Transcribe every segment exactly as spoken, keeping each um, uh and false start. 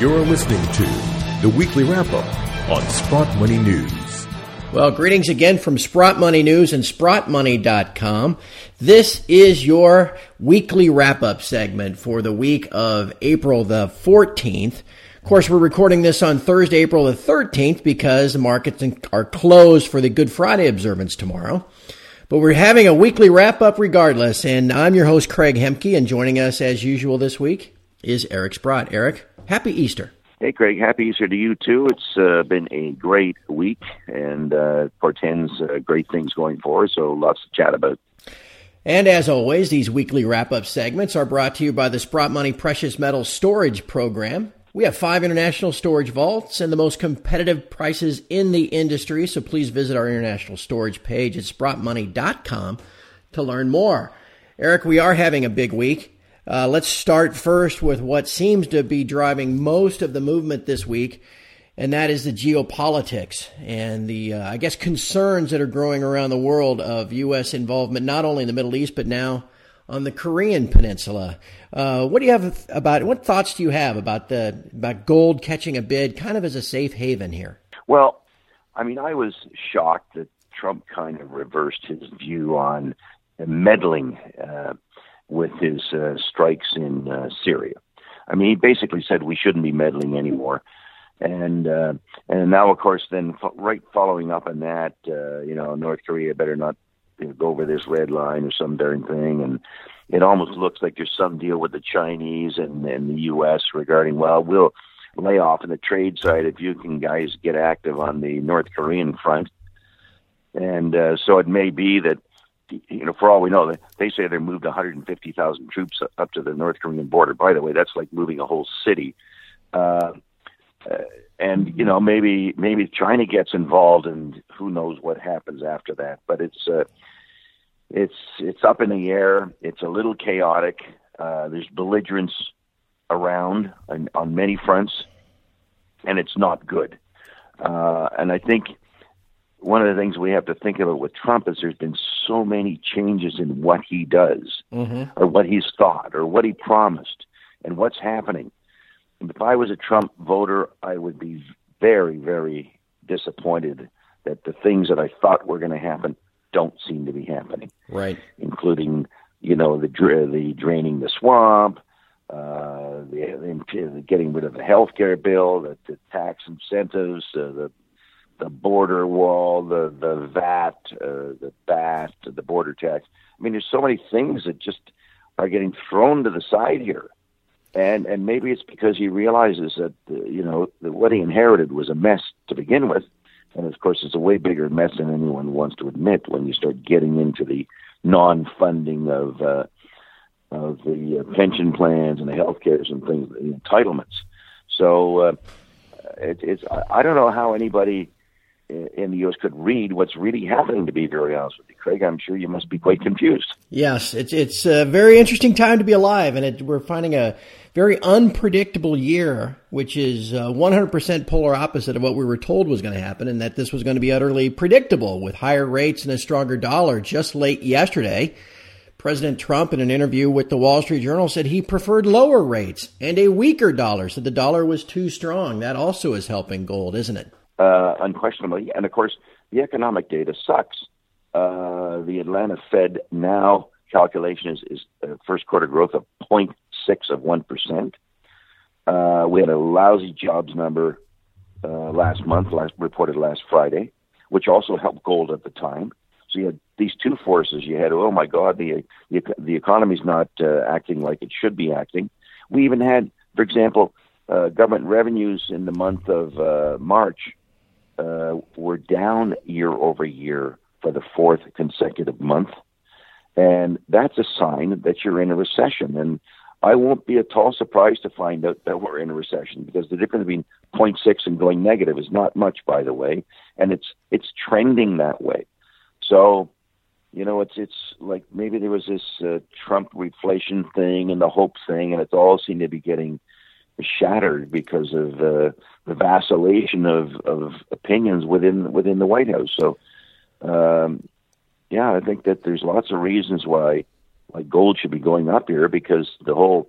You're listening to the Weekly Wrap-Up on Sprott Money News. Well, greetings again from Sprott Money News and sprott money dot com. This is your weekly wrap-up segment for the week of April the fourteenth. Of course, we're recording this on Thursday, April the thirteenth, because the markets are closed for the Good Friday observance tomorrow. But we're having a weekly wrap-up regardless, and I'm your host, Craig Hemke, and joining us as usual this week is Eric Sprott. Eric, happy Easter. Hey, Craig. Happy Easter to you, too. It's uh, been a great week and uh, portends uh, great things going forward, so lots to chat about. And as always, these weekly wrap-up segments are brought to you by the Sprott Money Precious Metals Storage Program. We have five international storage vaults and the most competitive prices in the industry, so please visit our international storage page at sprott money dot com to learn more. Eric, we are having a big week. Uh, let's start first with what seems to be driving most of the movement this week, and that is the geopolitics and the, uh, I guess, concerns that are growing around the world of U S involvement, not only in the Middle East, but now on the Korean Peninsula. Uh, what do you have about, what thoughts do you have about the about gold catching a bid kind of as a safe haven here? Well, I mean, I was shocked that Trump kind of reversed his view on meddling uh with his uh, strikes in uh, Syria. I mean, he basically said we shouldn't be meddling anymore. And uh, and now, of course, then fo- right following up on that, uh, you know, North Korea better not you know, go over this red line or some darn thing. And it almost looks like there's some deal with the Chinese and, and the U S regarding, well, we'll lay off on the trade side if you can guys get active on the North Korean front. And uh, so it may be that, you know, for all we know, they say they moved one hundred fifty thousand troops up to the North Korean border. By the way, that's like moving a whole city. Uh, uh, and, you know, maybe maybe China gets involved and who knows what happens after that. But it's uh, it's it's up in the air. It's a little chaotic. Uh, there's belligerence around on, on many fronts, and it's not good. Uh, and I think one of the things we have to think about with Trump is there's been so many changes in what he does mm-hmm. or what he's thought or what he promised and what's happening. And if I was a Trump voter, I would be very, very disappointed that the things that I thought were going to happen don't seem to be happening. Right. Including, you know, the, the draining the swamp, uh, the, the getting rid of the health care bill, the, the tax incentives, uh, the, the border wall, the the V A T, uh, the B A T, the border tax. I mean, there's so many things that just are getting thrown to the side here, and and maybe it's because he realizes that uh, you know that what he inherited was a mess to begin with, and of course it's a way bigger mess than anyone wants to admit when you start getting into the non-funding of uh, of the uh, pension plans and the health cares and things, the entitlements. So uh, it, it's I don't know how anybody in the U S could read what's really happening, to be very honest with you, Craig. I'm sure you must be quite confused. Yes, it's it's a very interesting time to be alive, and it, we're finding a very unpredictable year, which is uh, one hundred percent polar opposite of what we were told was going to happen, and that this was going to be utterly predictable with higher rates and a stronger dollar. Just late yesterday, President Trump, in an interview with the Wall Street Journal, said he preferred lower rates and a weaker dollar, so the dollar was too strong. That also is helping gold, isn't it? Uh, unquestionably. And of course, the economic data sucks. Uh, the Atlanta Fed now calculation is, is uh, first quarter growth of zero point six of one percent. Uh, we had a lousy jobs number uh, last month, last reported last Friday, which also helped gold at the time. So you had these two forces. You had, oh my God, the the, the economy's not uh, acting like it should be acting. We even had, for example, uh, government revenues in the month of uh, March. Uh, we're down year over year for the fourth consecutive month. And that's a sign that you're in a recession. And I won't be at all surprised to find out that we're in a recession, because the difference between zero point six and going negative is not much, by the way. And it's it's trending that way. So, you know, it's it's like maybe there was this uh, Trump reflation thing and the hope thing, and it's all seemed to be getting shattered because of uh, the vacillation of, of opinions within within the White House. So, um, yeah, I think that there's lots of reasons why why gold should be going up here, because the whole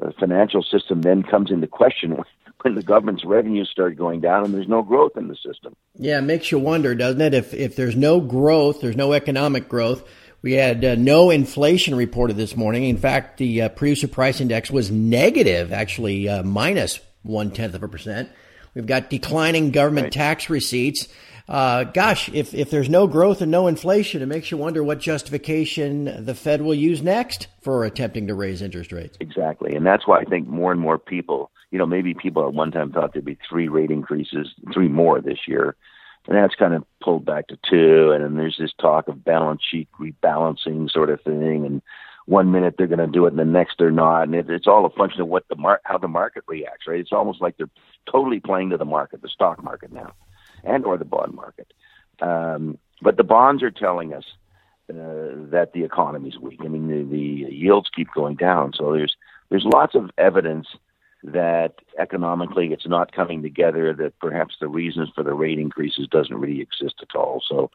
uh, financial system then comes into question when the government's revenues start going down and there's no growth in the system. Yeah, it makes you wonder, doesn't it? If if there's no growth, there's no economic growth. We had uh, no inflation reported this morning. In fact, the uh, producer price index was negative, actually uh, minus one-tenth of a percent. We've got declining government right. tax receipts. Uh, gosh, if, if there's no growth and no inflation, it makes you wonder what justification the Fed will use next for attempting to raise interest rates. Exactly. And that's why I think more and more people, you know, maybe people at one time thought there'd be three rate increases, three more this year. And that's kind of pulled back to two. And then there's this talk of balance sheet rebalancing sort of thing. And one minute they're going to do it and the next they're not. And it, it's all a function of what the mar- how the market reacts, right? It's almost like they're totally playing to the market, the stock market now, and or the bond market. Um, but the bonds are telling us uh, that the economy's weak. I mean, the, the yields keep going down. So there's there's lots of evidence that economically it's not coming together, that perhaps the reasons for the rate increases doesn't really exist at all. So,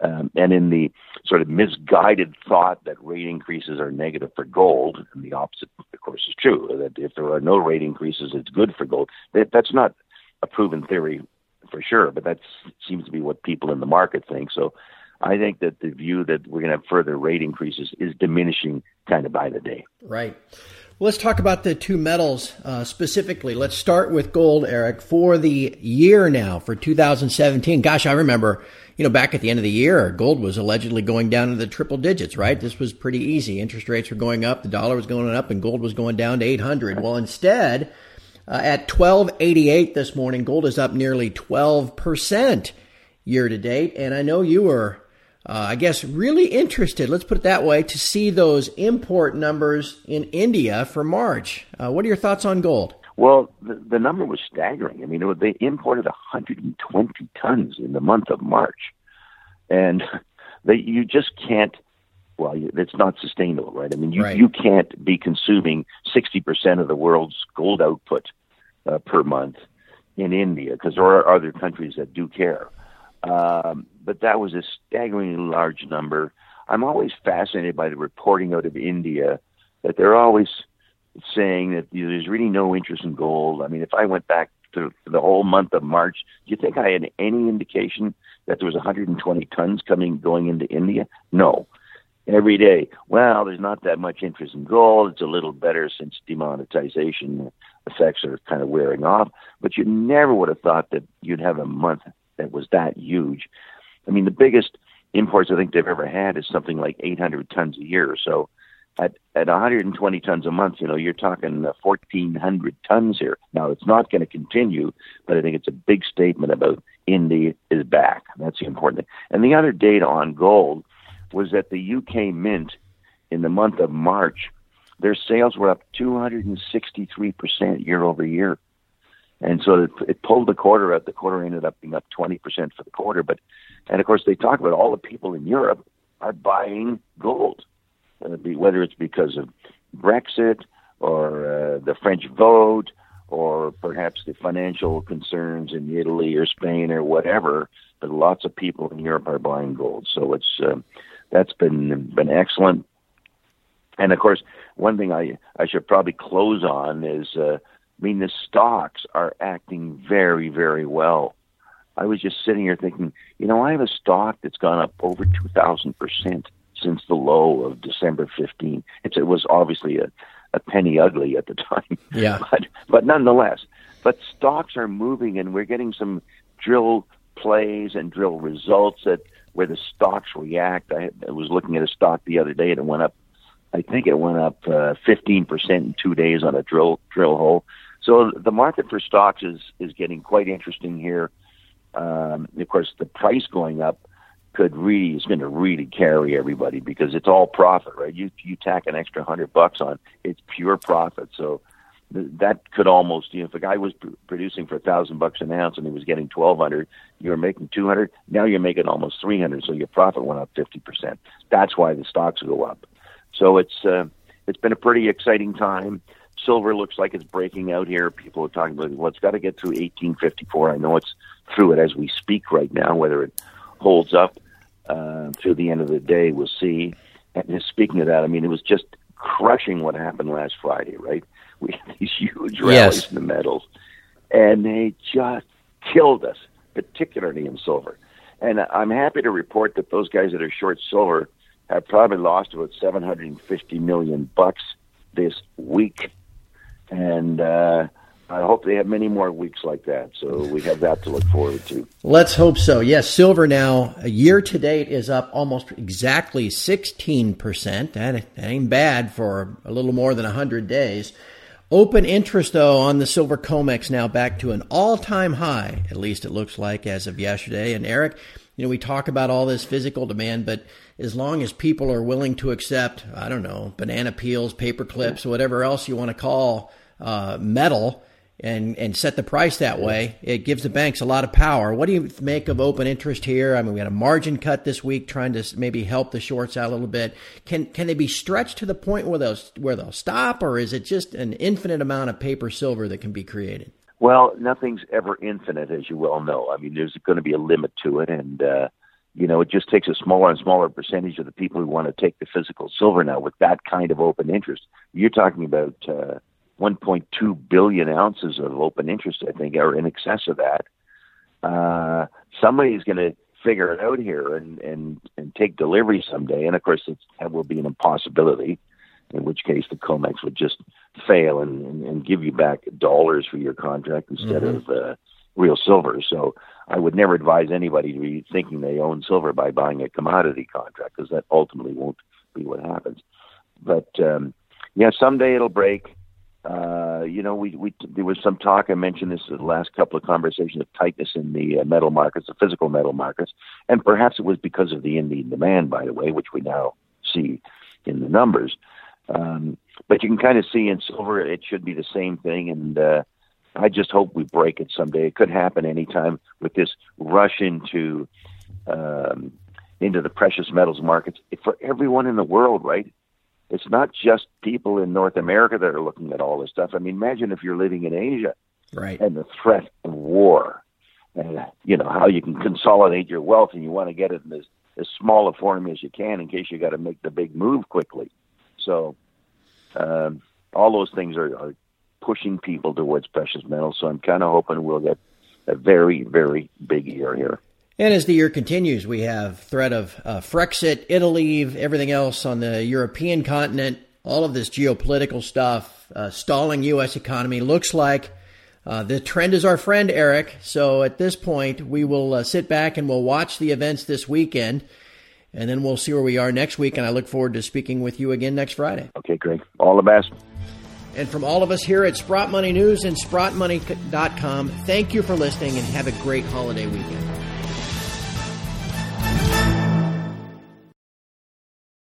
um, and in the sort of misguided thought that rate increases are negative for gold, and the opposite, of course, is true, that if there are no rate increases, it's good for gold. That, that's not a proven theory for sure, but that seems to be what people in the market think. So I think that the view that we're going to have further rate increases is diminishing kind of by the day. Right. Well, let's talk about the two metals uh, specifically. Let's start with gold, Eric. For the year now, for two thousand seventeen, gosh, I remember, you know, back at the end of the year, gold was allegedly going down to the triple digits, right? This was pretty easy. Interest rates were going up, the dollar was going up, and gold was going down to eight hundred. Well, instead, Uh, at twelve eighty-eight this morning, gold is up nearly twelve percent year to date. And I know you were, uh, I guess, really interested, let's put it that way, to see those import numbers in India for March. Uh, what are your thoughts on gold? Well, the, the number was staggering. I mean, it, they imported one hundred twenty tons in the month of March. And they, you just can't. Well, it's not sustainable, right? I mean, you, right. you can't be consuming sixty percent of the world's gold output uh, per month in India, because there are other countries that do care. Um, but that was a staggeringly large number. I'm always fascinated by the reporting out of India, that they're always saying that you know, there's really no interest in gold. I mean, if I went back to the whole month of March, do you think I had any indication that there was one hundred twenty tons coming going into India? No. Every day, well, there's not that much interest in gold. It's a little better since demonetization effects are kind of wearing off. But you never would have thought that you'd have a month that was that huge. I mean, the biggest imports I think they've ever had is something like eight hundred tons a year. So at, at one hundred twenty tons a month, you know, you're talking fourteen hundred tons here. Now, it's not going to continue, but I think it's a big statement about India is back. That's the important thing. And the other data on gold was that the U K Mint, in the month of March, their sales were up two hundred sixty-three percent year over year. And so it, it pulled the quarter out. The quarter ended up being up twenty percent for the quarter. But, and of course, they talk about all the people in Europe are buying gold, whether it's because of Brexit or uh, the French vote or perhaps the financial concerns in Italy or Spain or whatever. But lots of people in Europe are buying gold. So it's... Uh, That's been been excellent. And, of course, one thing I, I should probably close on is, uh, I mean, the stocks are acting very, very well. I was just sitting here thinking, you know, I have a stock that's gone up over two thousand percent since the low of December fifteenth. It's, it was obviously a, a penny ugly at the time. Yeah. But, but nonetheless, but stocks are moving, and we're getting some drill plays and drill results that where the stocks react. I, I was looking at a stock the other day, and it went up, I think it went up uh, fifteen percent in two days on a drill drill hole. So the market for stocks is, is getting quite interesting here. Um, of course, the price going up could really is going to really carry everybody because it's all profit, right? You you tack an extra hundred bucks on, it's pure profit. So th- that could almost, you know, if a guy was pr- producing for a thousand bucks an ounce and he was getting twelve hundred, you were making two hundred. Now you're making almost three hundred. So your profit went up fifty percent. That's why the stocks go up. So it's uh, it's been a pretty exciting time. Silver looks like it's breaking out here. People are talking about, well, it's got to get through eighteen fifty-four. I know it's through it as we speak right now. Whether it holds up uh, through the end of the day, we'll see. And speaking of that, I mean, it was just crushing what happened last Friday, right? We had these huge rallies yes. in the metals. and they just killed us, particularly in silver. And I'm happy to report that those guys that are short silver have probably lost about seven hundred fifty million bucks this week. And uh, I hope they have many more weeks like that. So we have that to look forward to. Let's hope so. Yes, silver now, year to date, is up almost exactly sixteen percent. That ain't bad for a little more than one hundred days. Open interest, though, on the silver COMEX now back to an all-time high, at least it looks like, as of yesterday. And Eric, you know, we talk about all this physical demand, but as long as people are willing to accept, I don't know, banana peels, paper clips, whatever else you want to call uh, metal and, and set the price that way, it gives the banks a lot of power. What do you make of open interest here? I mean, we got a margin cut this week trying to maybe help the shorts out a little bit. Can can they be stretched to the point where they'll, where they'll stop, or is it just an infinite amount of paper silver that can be created? Well, nothing's ever infinite, as you well know. I mean, there's going to be a limit to it, and uh, you know, it just takes a smaller and smaller percentage of the people who want to take the physical silver now with that kind of open interest. You're talking about uh, one point two billion ounces of open interest, I think, or in excess of that. Uh, somebody's going to figure it out here and, and, and take delivery someday, and of course, it's, that will be an impossibility. In which case the COMEX would just fail and, and, and give you back dollars for your contract instead mm-hmm. of uh, real silver. So I would never advise anybody to be thinking they own silver by buying a commodity contract, because that ultimately won't be what happens. But, um, yeah, someday it'll break. Uh, you know, we, we there was some talk, I mentioned this in the last couple of conversations, of tightness in the uh, metal markets, the physical metal markets, and perhaps it was because of the Indian demand, by the way, which we now see in the numbers. Um, but you can kind of see in silver, it should be the same thing. And uh, I just hope we break it someday. It could happen anytime with this rush into um, into the precious metals markets. It's for everyone in the world, right? It's not just people in North America that are looking at all this stuff. I mean, imagine if you're living in Asia, right? And the threat of war, and you know how you can consolidate your wealth, and you want to get it in as, as small a form as you can in case you got to make the big move quickly. So um, all those things are, are pushing people towards precious metals. So I'm kind of hoping we'll get a very, very big year here. And as the year continues, we have threat of uh, Frexit, Italy, everything else on the European continent, all of this geopolitical stuff, uh, stalling U S economy. Looks like uh, the trend is our friend, Eric. So at this point, we will uh, sit back and we'll watch the events this weekend. And then we'll see where we are next week, and I look forward to speaking with you again next Friday. Okay, Craig. All the best. And from all of us here at Sprott Money News and Sprott Money dot com, thank you for listening, and have a great holiday weekend.